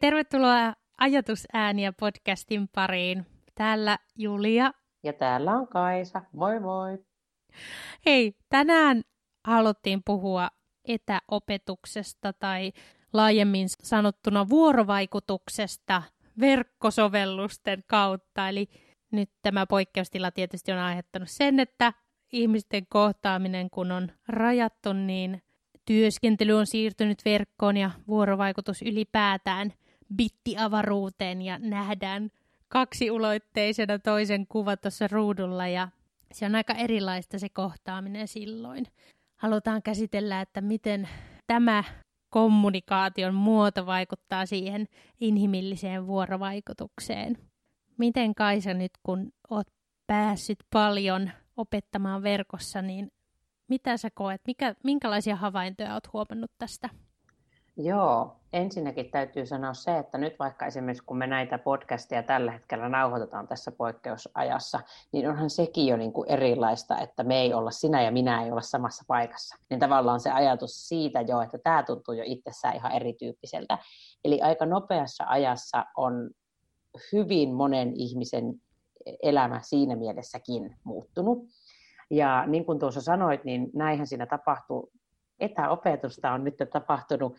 tervetuloa Ajatusääniä podcastin pariin. Täällä Julia. Ja täällä on Kaisa. Moi moi. Hei, tänään haluttiin puhua etäopetuksesta tai laajemmin sanottuna vuorovaikutuksesta verkkosovellusten kautta. Eli nyt tämä poikkeustila tietysti on aiheuttanut sen, että ihmisten kohtaaminen kun on rajattu, niin työskentely on siirtynyt verkkoon ja vuorovaikutus ylipäätään bittiavaruuteen ja nähdään kaksiulotteisena toisen kuva tuossa ruudulla ja se on aika erilaista se kohtaaminen silloin. Halutaan käsitellä, että miten tämä kommunikaation muoto vaikuttaa siihen inhimilliseen vuorovaikutukseen. Miten Kaisa nyt kun olet päässyt paljon opettamaan verkossa, niin mitä sä koet? Minkälaisia havaintoja olet huomannut tästä? Joo, ensinnäkin täytyy sanoa se, että nyt vaikka esimerkiksi kun me näitä podcasteja tällä hetkellä nauhoitetaan tässä poikkeusajassa, niin onhan sekin jo niin kuin erilaista, että me ei olla, sinä ja minä ei olla samassa paikassa. Niin tavallaan se ajatus siitä jo, että tämä tuntuu jo itsessään ihan erityyppiseltä. Eli aika nopeassa ajassa on hyvin monen ihmisen elämä siinä mielessäkin muuttunut. Ja niin kuin tuossa sanoit, niin näinhän siinä tapahtuu. Etäopetusta on nyt tapahtunut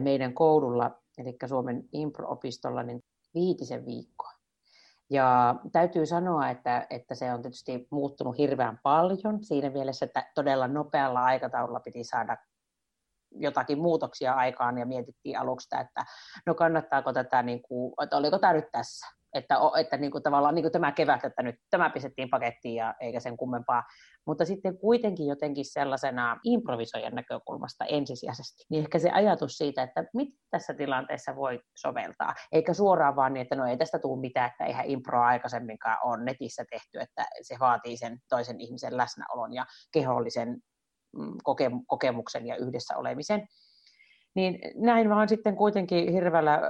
meidän koululla, eli Suomen Impro-opistolla, niin 5 viikkoa. Ja täytyy sanoa, että se on tietysti muuttunut hirveän paljon siinä mielessä, että todella nopealla aikataululla piti saada jotakin muutoksia aikaan ja mietittiin aluksi, että no kannattaako tätä, niin kuin, että oliko tämä nyt tässä, että niin kuin tavallaan niin kuin tämä kevät, että nyt tämä pistettiin pakettiin ja eikä sen kummempaa, mutta sitten kuitenkin jotenkin sellaisena improvisoijan näkökulmasta ensisijaisesti, niin ehkä se ajatus siitä, että mitä tässä tilanteessa voi soveltaa, eikä suoraan vaan niin, että no ei tästä tule mitään, että eihän improa aikaisemminkaan ole netissä tehty, että se vaatii sen toisen ihmisen läsnäolon ja kehollisen kokemuksen ja yhdessä olemisen, niin näin vaan sitten kuitenkin hirveällä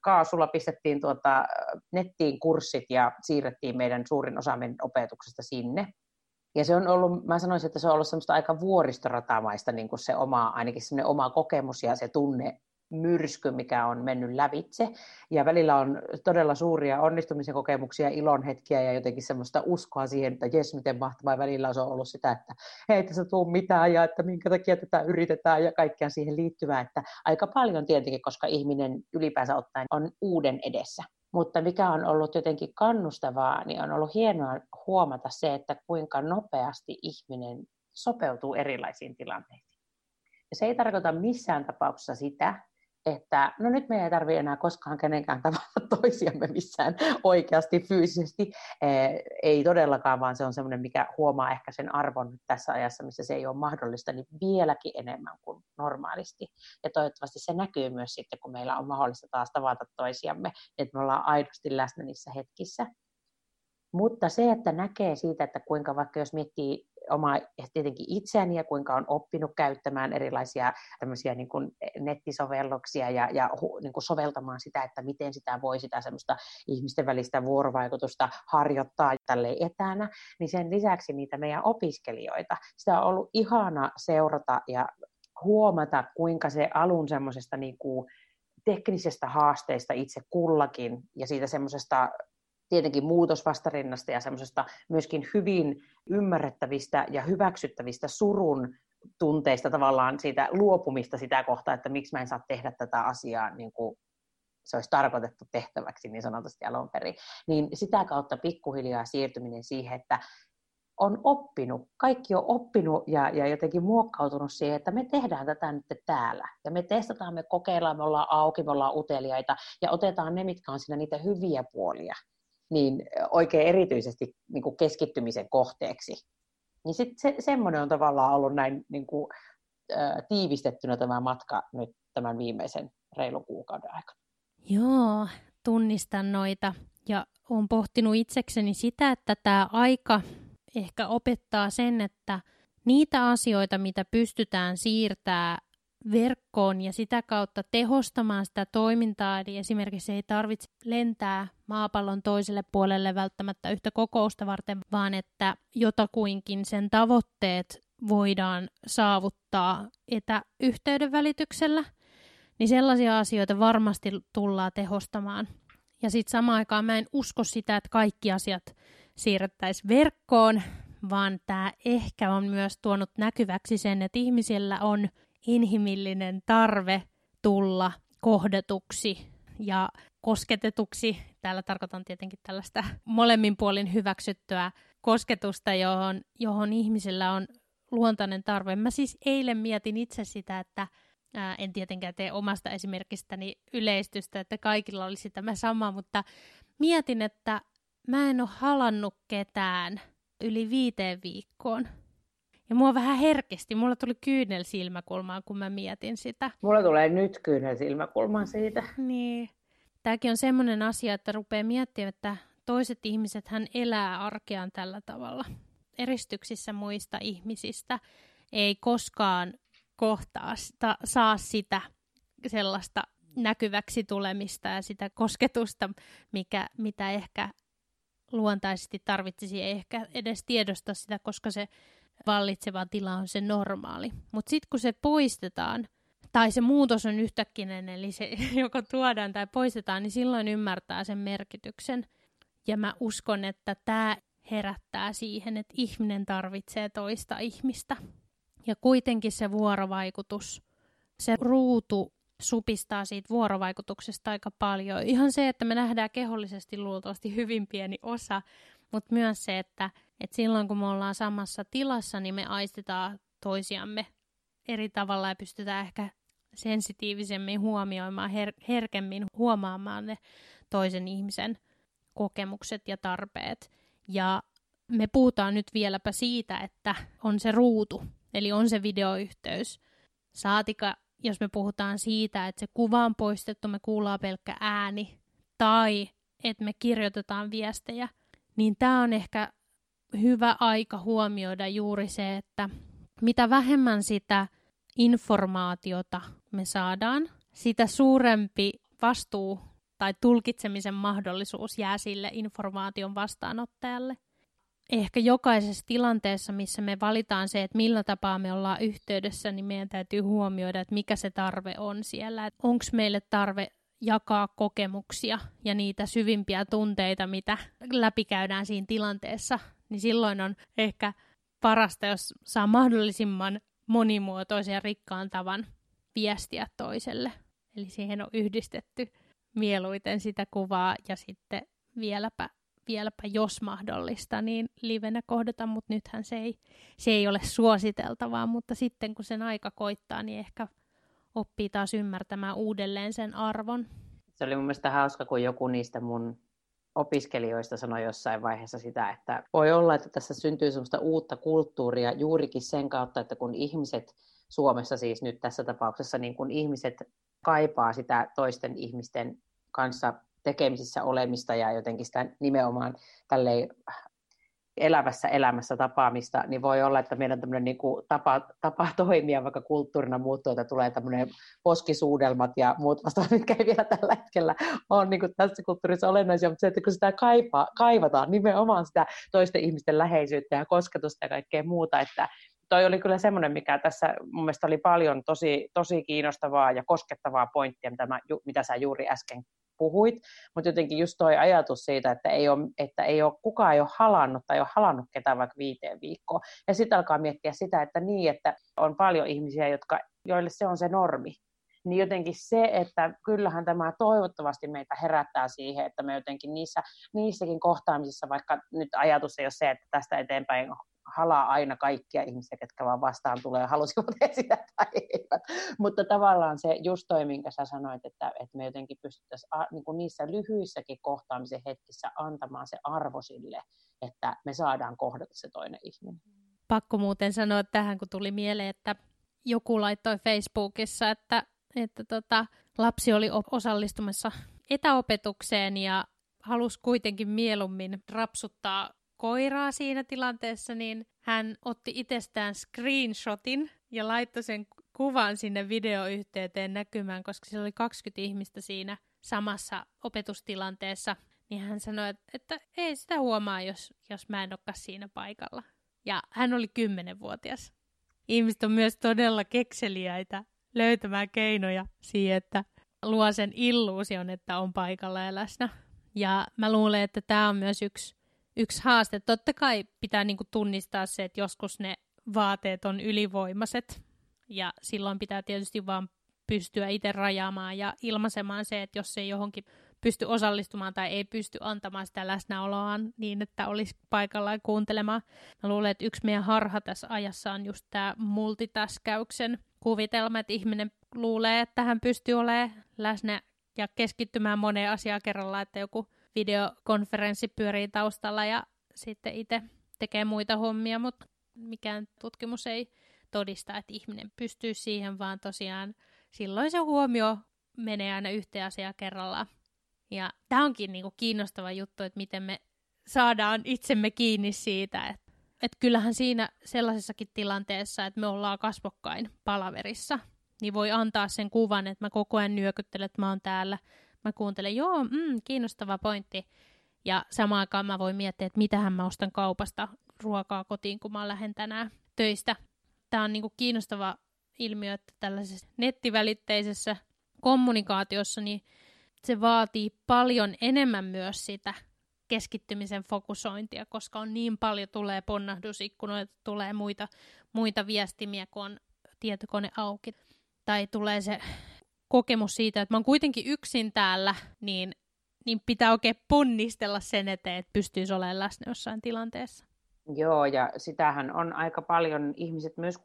kaasulla pistettiin nettiin kurssit ja siirrettiin meidän suurin osa meidän opetuksesta sinne. Ja se on ollut, mä sanoisin, että se on ollut semmoista aika vuoristoratamaista niin kuin se oma, ainakin semmoinen oma kokemus ja se tunne myrsky, mikä on mennyt lävitse. Ja välillä on todella suuria onnistumisen kokemuksia, ilonhetkiä ja jotenkin semmoista uskoa siihen, että jes, miten mahtavaa. Välillä se on ollut sitä, että ei tässä tule mitään ja että minkä takia tätä yritetään ja kaikkea siihen liittyvää. Että aika paljon tietenkin, koska ihminen ylipäänsä ottaen on uuden edessä. Mutta mikä on ollut jotenkin kannustavaa, niin on ollut hienoa huomata se, että kuinka nopeasti ihminen sopeutuu erilaisiin tilanteisiin. Ja se ei tarkoita missään tapauksessa sitä, että no nyt me ei tarvitse enää koskaan kenenkään tavata toisiamme missään oikeasti fyysisesti. Ei todellakaan, vaan se on semmoinen, mikä huomaa ehkä sen arvon tässä ajassa, missä se ei ole mahdollista, niin vieläkin enemmän kuin normaalisti. Ja toivottavasti se näkyy myös sitten, kun meillä on mahdollista taas tavata toisiamme, että me ollaan aidosti läsnä niissä hetkissä. Mutta se, että näkee siitä, että kuinka vaikka jos miettii omaa tietenkin itseäni ja kuinka on oppinut käyttämään erilaisia tämmöisiä niin kuin nettisovelluksia ja niin kuin soveltamaan sitä, että miten sitä voi sitä semmoista ihmisten välistä vuorovaikutusta harjoittaa tälleen etänä, niin sen lisäksi niitä meidän opiskelijoita. Sitä on ollut ihana seurata ja huomata, kuinka se alun semmoisesta niin kuin teknisestä haasteesta itse kullakin ja siitä semmoisesta tietenkin muutosvastarinnasta ja semmoisesta myöskin hyvin ymmärrettävistä ja hyväksyttävistä surun tunteista tavallaan siitä luopumista sitä kohtaa, että miksi mä en saa tehdä tätä asiaa niin kuin se olisi tarkoitettu tehtäväksi niin sanotusti alun perin, niin sitä kautta pikkuhiljaa siirtyminen siihen, että on oppinut, kaikki on oppinut ja jotenkin muokkautunut siihen, että me tehdään tätä nyt täällä. Ja me testataan, me kokeillaan, me ollaan auki, me ollaan uteliaita ja otetaan ne, mitkä on siinä niitä hyviä puolia. Niin oikein erityisesti niin kuin keskittymisen kohteeksi. Niin sitten semmoinen on tavallaan ollut näin niin kuin, tiivistettynä tämä matka nyt tämän viimeisen reilun kuukauden aikana. Joo, tunnistan noita ja olen pohtinut itsekseni sitä, että tämä aika ehkä opettaa sen, että niitä asioita, mitä pystytään siirtää verkkoon ja sitä kautta tehostamaan sitä toimintaa, eli esimerkiksi ei tarvitse lentää maapallon toiselle puolelle välttämättä yhtä kokousta varten, vaan että jotakuinkin sen tavoitteet voidaan saavuttaa etäyhteyden välityksellä, Niin sellaisia asioita varmasti tullaan tehostamaan. Ja sitten samaan aikaan mä en usko sitä, että kaikki asiat siirrettäisiin verkkoon, vaan tämä ehkä on myös tuonut näkyväksi sen, että ihmisillä on inhimillinen tarve tulla kohdatuksi ja kosketetuksi. Täällä tarkoitan tietenkin tällaista molemmin puolin hyväksyttyä kosketusta, johon ihmisillä on luontainen tarve. Mä siis eilen mietin itse sitä, että en tietenkään tee omasta esimerkistäni yleistystä, että kaikilla olisi tämä sama, mutta mietin, että mä en ole halannut ketään yli 5 viikkoon. Ja mua vähän herkisti, mulla tuli kyynel silmäkulmaan, kun mä mietin sitä. Mulla tulee nyt kyynel silmäkulmaan siitä. Niin. Tämäkin on semmoinen asia, että rupeaa miettimään, että toiset ihmiset hän elää arkeaan tällä tavalla. Eristyksissä muista ihmisistä ei koskaan kohtaa saa sitä sellaista näkyväksi tulemista ja sitä kosketusta, mitä ehkä luontaisesti tarvitsisi, ei ehkä edes tiedosta sitä, koska se vallitseva tila on se normaali. Mutta sitten kun se poistetaan, tai se muutos on yhtäkkinen, eli se joko tuodaan tai poistetaan, niin silloin ymmärtää sen merkityksen. Ja mä uskon, että tämä herättää siihen, että ihminen tarvitsee toista ihmistä. Ja kuitenkin se vuorovaikutus, se ruutu supistaa siitä vuorovaikutuksesta aika paljon. Ihan se, että me nähdään kehollisesti luultavasti hyvin pieni osa, mutta myös se, että silloin kun me ollaan samassa tilassa, niin me aistetaan toisiamme eri tavalla ja pystytään ehkä sensitiivisemmin huomioimaan, herkemmin huomaamaan ne toisen ihmisen kokemukset ja tarpeet. Ja me puhutaan nyt vieläpä siitä, että on se ruutu, eli on se videoyhteys. Saatika, jos me puhutaan siitä, että se kuva on poistettu, me kuullaan pelkkä ääni, tai että me kirjoitetaan viestejä, niin tämä on ehkä hyvä aika huomioida juuri se, että mitä vähemmän sitä informaatiota me saadaan, sitä suurempi vastuu tai tulkitsemisen mahdollisuus jää sille informaation vastaanottajalle. Ehkä jokaisessa tilanteessa, missä me valitaan se, että millä tapaa me ollaan yhteydessä, niin meidän täytyy huomioida, että mikä se tarve on siellä. Onko meille tarve jakaa kokemuksia ja niitä syvimpiä tunteita, mitä läpikäydään siinä tilanteessa, niin silloin on ehkä parasta, jos saa mahdollisimman monimuotoisen ja rikkaan tavan viestiä toiselle. Eli siihen on yhdistetty mieluiten sitä kuvaa ja sitten vieläpä jos mahdollista, niin livenä kohdata, mutta nythän se ei ole suositeltavaa, mutta sitten kun sen aika koittaa, niin ehkä oppii taas ymmärtämään uudelleen sen arvon. Se oli mun mielestä hauska, kun joku niistä mun opiskelijoista sanoi jossain vaiheessa sitä, että voi olla, että tässä syntyy semmoista uutta kulttuuria juurikin sen kautta, että kun ihmiset Suomessa siis nyt tässä tapauksessa, niin kun ihmiset kaipaa sitä toisten ihmisten kanssa tekemisissä olemista ja jotenkin sitä nimenomaan tälleen elävässä elämässä tapaamista, niin voi olla, että meidän tämmöinen niin kuin tapa toimia, vaikka kulttuurina muuttuu, että tulee tämmöinen poskisuudelmat ja muut vastaavat, mitkä ei vielä tällä hetkellä ole niin kuin tässä kulttuurissa olennaisia, mutta se, että kun sitä kaivataan nimenomaan sitä toisten ihmisten läheisyyttä ja kosketusta ja kaikkea muuta, että toi oli kyllä semmoinen, mikä tässä mun mielestä oli paljon tosi kiinnostavaa ja koskettavaa pointtia, mitä sä juuri äsken puhuit, mutta jotenkin just toi ajatus siitä, että kukaan ei ole halannut tai ei ole halannut ketään vaikka 5 viikkoa. Ja sitten alkaa miettiä sitä, että on paljon ihmisiä, joille se on se normi. Niin jotenkin se, että kyllähän tämä toivottavasti meitä herättää siihen, että me jotenkin niissäkin kohtaamisissa, vaikka nyt ajatus ei ole se, että tästä eteenpäin halaa aina kaikkia ihmisiä, ketkä vaan vastaan tulee, halusivat esitä tai eivät. Mutta tavallaan se just toi, minkä sä sanoit, että me jotenkin pystyttäisiin niin niissä lyhyissäkin kohtaamisen hetkissä antamaan se arvo sille, että me saadaan kohdata se toinen ihminen. Pakko muuten sanoa tähän, kun tuli mieleen, että joku laittoi Facebookissa, että lapsi oli osallistumassa etäopetukseen ja halusi kuitenkin mieluummin rapsuttaa koiraa siinä tilanteessa, niin hän otti itsestään screenshotin ja laittoi sen kuvan sinne videoyhteyteen näkymään, koska siellä oli 20 ihmistä siinä samassa opetustilanteessa, niin hän sanoi, että ei sitä huomaa, jos mä en olekaan siinä paikalla. Ja hän oli 10-vuotias. Ihmiset on myös todella kekseliäitä löytämään keinoja siihen, että luo sen illuusion, että on paikalla ja läsnä. Ja mä luulen, että tämä on myös yksi haaste. Totta kai pitää niinku tunnistaa se, että joskus ne vaateet on ylivoimaiset. Ja silloin pitää tietysti vaan pystyä itse rajaamaan ja ilmaisemaan se, että jos ei johonkin pysty osallistumaan tai ei pysty antamaan sitä läsnäoloaan niin, että olisi paikallaan kuuntelemaan. Mä luulen, että yksi meidän harha tässä ajassa on just tämä multitaskäyksen kuvitelma, että ihminen luulee, että hän pystyy olemaan läsnä ja keskittymään moneen asiaan kerrallaan, että joku videokonferenssi pyörii taustalla ja sitten itse tekee muita hommia, mutta mikään tutkimus ei todista, että ihminen pystyy siihen, vaan tosiaan silloin se huomio menee aina yhteen asiaan kerrallaan. Ja tämä onkin niinku kiinnostava juttu, että miten me saadaan itsemme kiinni siitä, että kyllähän siinä sellaisessakin tilanteessa, että me ollaan kasvokkain palaverissa, niin voi antaa sen kuvan, että mä koko ajan nyökyttelen, että mä oon täällä. Mä kuuntelen, kiinnostava pointti. Ja samaan aikaan mä voin miettiä, että mitähän mä ostan kaupasta ruokaa kotiin, kun mä lähden tänään töistä. Tämä on niinku kiinnostava ilmiö, että tällaisessa nettivälitteisessä kommunikaatiossa niin se vaatii paljon enemmän myös sitä keskittymisen fokusointia, koska on niin paljon, tulee ponnahdusikkunoita, tulee muita viestimiä, kun on tietokone auki. Tai tulee se kokemus siitä, että mä oon kuitenkin yksin täällä, niin pitää oikein ponnistella sen eteen, että pystyisi olemaan läsnä jossain tilanteessa. Joo, ja sitähän on aika paljon ihmiset myös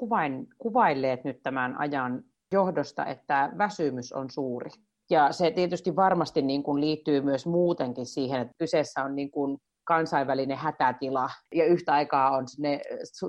kuvailleet nyt tämän ajan johdosta, että väsymys on suuri. Ja se tietysti varmasti niin kuin liittyy myös muutenkin siihen, että kyseessä on niin kuin kansainvälinen hätätila ja yhtä aikaa on ne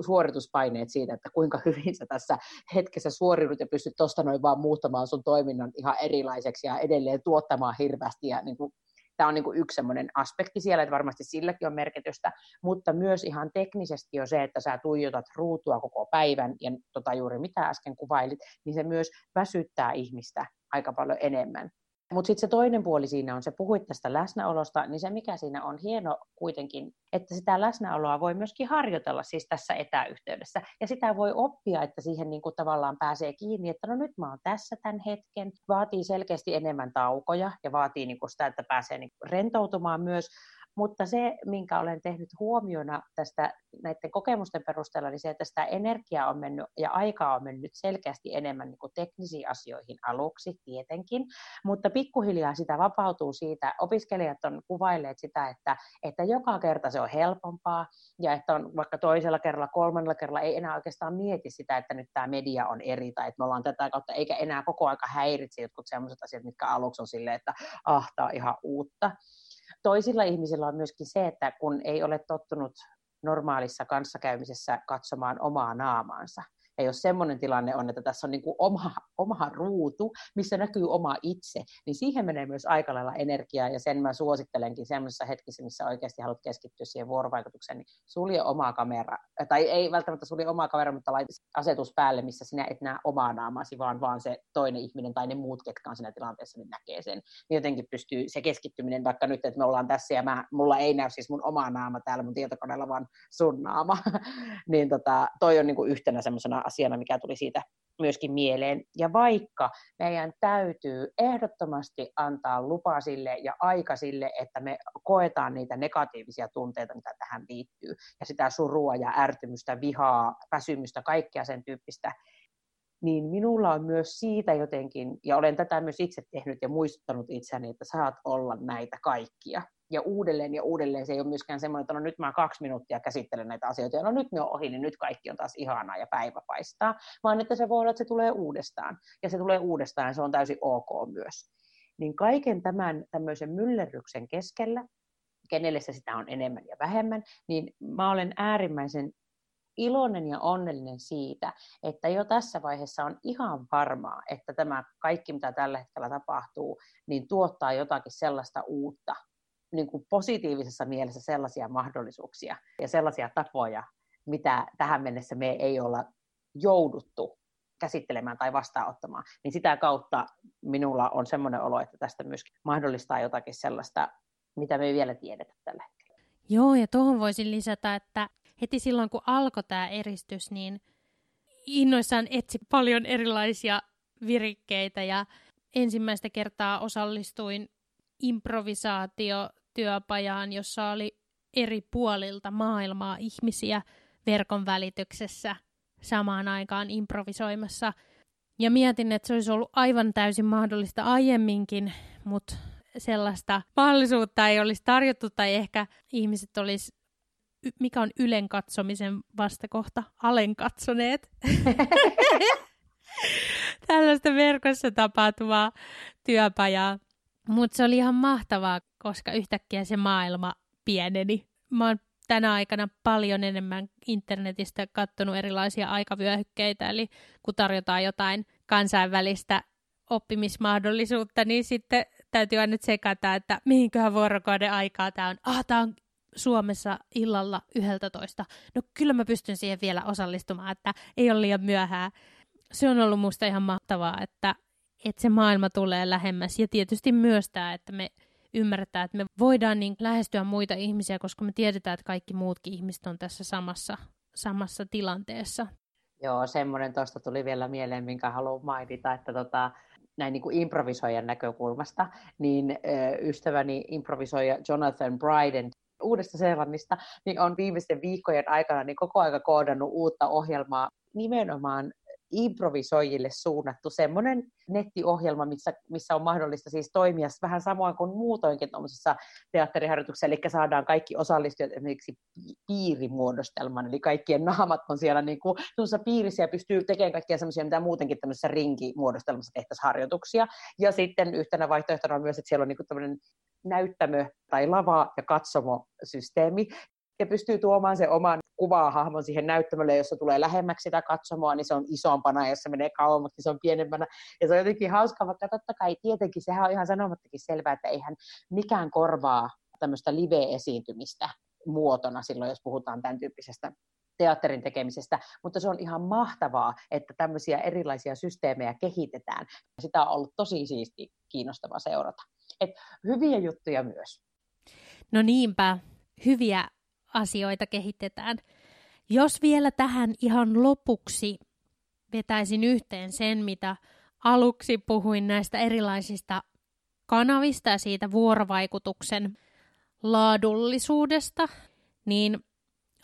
suorituspaineet siitä, että kuinka hyvin sä tässä hetkessä suoriudut ja pystyt tuosta noin vaan muuttamaan sun toiminnan ihan erilaiseksi ja edelleen tuottamaan hirveästi. Ja niin kuin, tämä on niin kuin yksi semmoinen aspekti siellä, että varmasti silläkin on merkitystä, mutta myös ihan teknisesti on se, että sä tuijotat ruutua koko päivän ja juuri mitä äsken kuvailit, niin se myös väsyttää ihmistä aika paljon enemmän. Mutta sitten se toinen puoli siinä on, se puhuit tästä läsnäolosta, niin se mikä siinä on hieno kuitenkin, että sitä läsnäoloa voi myöskin harjoitella siis tässä etäyhteydessä. Ja sitä voi oppia, että siihen niinku tavallaan pääsee kiinni, että no nyt mä oon tässä tämän hetken. Vaatii selkeästi enemmän taukoja ja vaatii niinku sitä, että pääsee niinku rentoutumaan myös. Mutta se, minkä olen tehnyt huomiona tästä näiden kokemusten perusteella, niin se, että sitä energiaa on mennyt ja aikaa on mennyt selkeästi enemmän niin kuin teknisiin asioihin aluksi tietenkin, mutta pikkuhiljaa sitä vapautuu siitä. Opiskelijat on kuvailleet sitä, että joka kerta se on helpompaa ja että on vaikka toisella kerralla, kolmannella kerralla ei enää oikeastaan mieti sitä, että nyt tämä media on eri tai että me ollaan tätä kautta, eikä enää koko aika häiritse jotkut sellaiset asiat, mitkä aluksi on silleen, että tämä on ihan uutta. Toisilla ihmisillä on myöskin se, että kun ei ole tottunut normaalissa kanssakäymisessä katsomaan omaa naamaansa. Ja jos semmoinen tilanne on, että tässä on niin kuin oma ruutu, missä näkyy oma itse, niin siihen menee myös aika lailla energiaa. Ja sen mä suosittelenkin semmoisessa hetkissä, missä oikeasti haluat keskittyä siihen vuorovaikutukseen, niin sulje omaa kameraa. Tai ei välttämättä sulje omaa kameraa, mutta laita asetus päälle, missä sinä et näe omaa naamasi, vaan se toinen ihminen tai ne muut, ketkä on siinä tilanteessa, niin näkee sen. Jotenkin pystyy se keskittyminen, vaikka nyt, että me ollaan tässä ja mulla ei näy siis mun omaa naama täällä mun tietokoneella, vaan sun naama. Niin toi on niin kuin yhtenä semmoisena asiana, mikä tuli siitä myöskin mieleen. Ja vaikka meidän täytyy ehdottomasti antaa lupa sille ja aika sille, että me koetaan niitä negatiivisia tunteita, mitä tähän liittyy, ja sitä surua ja ärtymystä, vihaa, väsymystä, kaikkea sen tyyppistä, niin minulla on myös siitä jotenkin, ja olen tätä myös itse tehnyt ja muistuttanut itseäni, että saat olla näitä kaikkia. Ja uudelleen se ei ole myöskään semmoinen, että no nyt mä 2 minuuttia käsittelen näitä asioita ja no nyt ne on ohi, niin nyt kaikki on taas ihanaa ja päivä paistaa, vaan että se voi olla, että se tulee uudestaan. Ja se tulee uudestaan ja se on täysin ok myös. Niin kaiken tämän tämmöisen myllerryksen keskellä, kenelle se sitä on enemmän ja vähemmän, niin mä olen äärimmäisen iloinen ja onnellinen siitä, että jo tässä vaiheessa on ihan varmaa, että tämä kaikki, mitä tällä hetkellä tapahtuu, niin tuottaa jotakin sellaista uutta, niin kuin positiivisessa mielessä sellaisia mahdollisuuksia ja sellaisia tapoja, mitä tähän mennessä me ei olla jouduttu käsittelemään tai vastaanottamaan, niin sitä kautta minulla on semmoinen olo, että tästä myöskin mahdollistaa jotakin sellaista, mitä me ei vielä tiedetä tällä hetkellä. Joo, ja tuohon voisin lisätä, että heti silloin kun alkoi tämä eristys, niin innoissaan etsi paljon erilaisia virikkeitä ja ensimmäistä kertaa osallistuin improvisaatiotyöpajaan, jossa oli eri puolilta maailmaa ihmisiä verkon välityksessä samaan aikaan improvisoimassa. Ja mietin, että se olisi ollut aivan täysin mahdollista aiemminkin, mutta sellaista mahdollisuutta ei olisi tarjottu tai ehkä ihmiset olisi, mikä on ylen katsomisen vastakohta, alen katsoneet. Tällaista verkossa tapahtuvaa työpajaa. Mutta se oli ihan mahtavaa, koska yhtäkkiä se maailma pieneni. Mä oon tänä aikana paljon enemmän internetistä katsonut erilaisia aikavyöhykkeitä, eli kun tarjotaan jotain kansainvälistä oppimismahdollisuutta, niin sitten täytyy aina tsekata, että mihinköhän vuorokauden aikaa tämä on. Tämä on Suomessa illalla 11. No kyllä mä pystyn siihen vielä osallistumaan, että ei ole liian myöhää. Se on ollut musta ihan mahtavaa, että se maailma tulee lähemmäs ja tietysti myös tämä, että me ymmärretään, että me voidaan niin lähestyä muita ihmisiä, koska me tiedetään, että kaikki muutkin ihmiset on tässä samassa tilanteessa. Joo, semmoinen tuosta tuli vielä mieleen, minkä haluan mainita, että näin niin kuin improvisoijan näkökulmasta, niin ystäväni improvisoija Jonathan Bryden Uudesta-Seelannista niin on viimeisten viikkojen aikana niin koko ajan koodannut uutta ohjelmaa nimenomaan improvisoijille suunnattu semmoinen nettiohjelma, missä on mahdollista siis toimia vähän samoin kuin muutoinkin tuollaisessa teatteriharjoituksessa, eli saadaan kaikki osallistujat esimerkiksi piirimuodostelman, eli kaikkien naamat on siellä niin kuin piirissä ja pystyy tekemään kaikkia semmoisia, mitä muutenkin tämmöisessä rinkimuodostelmassa tehtäisiin harjoituksia, ja sitten yhtenä vaihtoehtona on myös, että siellä on niin kuin tämmöinen näyttämö tai lava- ja katsomosysteemi, ja pystyy tuomaan sen oman kuvahahmon siihen näyttämölle, jossa tulee lähemmäksi sitä katsomoa, niin se on isompana, ja jos se menee kauemmaksi, niin se on pienempänä. Ja se on jotenkin hauskaa, vaikka totta kai tietenkin sehän on ihan sanomattakin selvää, että eihän mikään korvaa tämmöistä live-esiintymistä muotona silloin, jos puhutaan tämän tyyppisestä teatterin tekemisestä, mutta se on ihan mahtavaa, että tämmöisiä erilaisia systeemejä kehitetään. Sitä on ollut tosi siisti kiinnostavaa seurata. Hyviä juttuja myös. No niinpä, hyviä asioita kehitetään. Jos vielä tähän ihan lopuksi vetäisin yhteen sen, mitä aluksi puhuin näistä erilaisista kanavista ja siitä vuorovaikutuksen laadullisuudesta, niin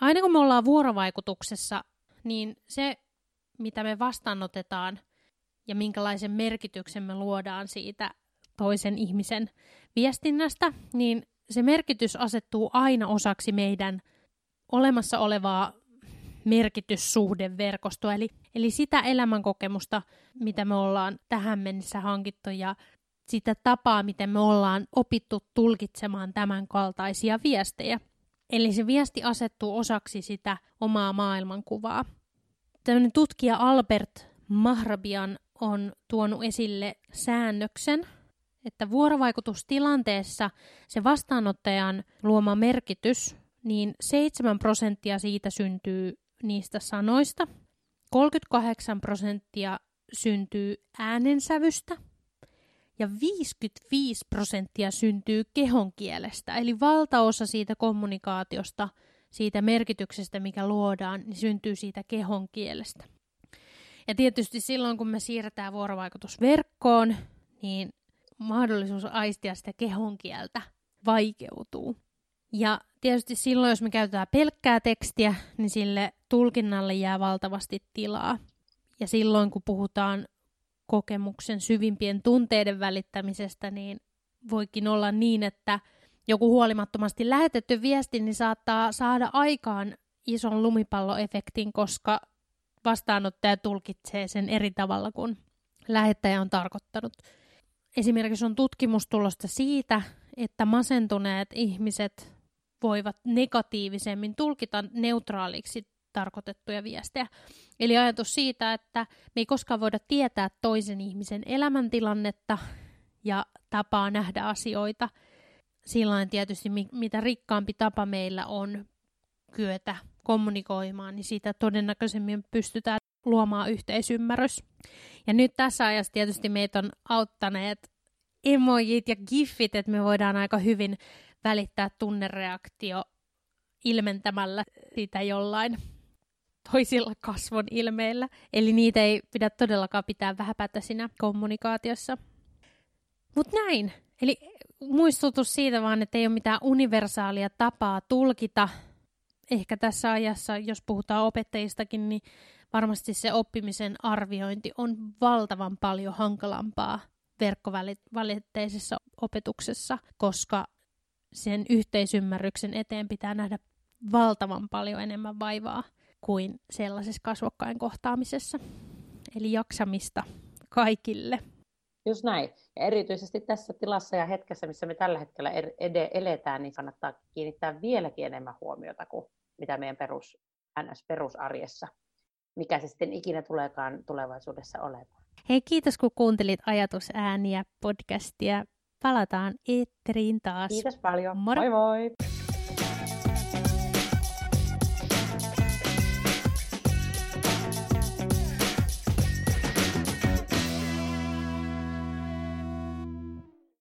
aina kun me ollaan vuorovaikutuksessa, niin se, mitä me vastaanotetaan ja minkälaisen merkityksen me luodaan siitä toisen ihmisen viestinnästä, niin se merkitys asettuu aina osaksi meidän olemassa olevaa merkityssuhdeverkostoa, eli sitä elämänkokemusta, mitä me ollaan tähän mennessä hankittu ja sitä tapaa, miten me ollaan opittu tulkitsemaan tämän kaltaisia viestejä. Eli se viesti asettuu osaksi sitä omaa maailmankuvaa. Tällainen tutkija Albert Mehrabian on tuonut esille säännöksen, että vuorovaikutustilanteessa se vastaanottajan luoma merkitys, niin 7% siitä syntyy niistä sanoista, 38% syntyy äänensävystä ja 55% syntyy kehonkielestä. Eli valtaosa siitä kommunikaatiosta, siitä merkityksestä, mikä luodaan, niin syntyy siitä kehonkielestä. Ja tietysti silloin, kun me siirretään vuorovaikutusverkkoon, niin mahdollisuus aistia sitä kehonkieltä vaikeutuu. Ja tietysti silloin, jos me käytetään pelkkää tekstiä, niin sille tulkinnalle jää valtavasti tilaa. Ja silloin, kun puhutaan kokemuksen syvimpien tunteiden välittämisestä, niin voikin olla niin, että joku huolimattomasti lähetetty viesti niin saattaa saada aikaan ison lumipalloefektin, koska vastaanottaja tulkitsee sen eri tavalla kuin lähettäjä on tarkoittanut. Esimerkiksi on tutkimustulosta siitä, että masentuneet ihmiset voivat negatiivisemmin tulkita neutraaliksi tarkoitettuja viestejä. Eli ajatus siitä, että me ei koskaan voida tietää toisen ihmisen elämäntilannetta ja tapaa nähdä asioita. Silloin tietysti mitä rikkaampi tapa meillä on kyetä kommunikoimaan, niin sitä todennäköisemmin pystytään luomaan yhteisymmärrys. Ja nyt tässä ajassa tietysti meitä on auttaneet emojit ja gifit, että me voidaan aika hyvin välittää tunnereaktio ilmentämällä sitä jollain toisilla kasvon ilmeillä. Eli niitä ei pidä todellakaan pitää vähäpätösinä kommunikaatiossa. Mut näin. Eli muistutus siitä vaan, että ei ole mitään universaalia tapaa tulkita. Ehkä tässä ajassa, jos puhutaan opettajistakin, niin varmasti se oppimisen arviointi on valtavan paljon hankalampaa verkkovälitteisessä opetuksessa, koska sen yhteisymmärryksen eteen pitää nähdä valtavan paljon enemmän vaivaa kuin sellaisessa kasvokkain kohtaamisessa. Eli jaksamista kaikille. Just näin. Ja erityisesti tässä tilassa ja hetkessä, missä me tällä hetkellä eletään, niin kannattaa kiinnittää vieläkin enemmän huomiota kuin mitä meidän perusarjessa, mikä se sitten ikinä tuleekaan tulevaisuudessa olemaan. Hei, kiitos kun kuuntelit Ajatusääniä podcastia. Palataan eetteriin taas. Kiitos paljon. Moro. Moi moi.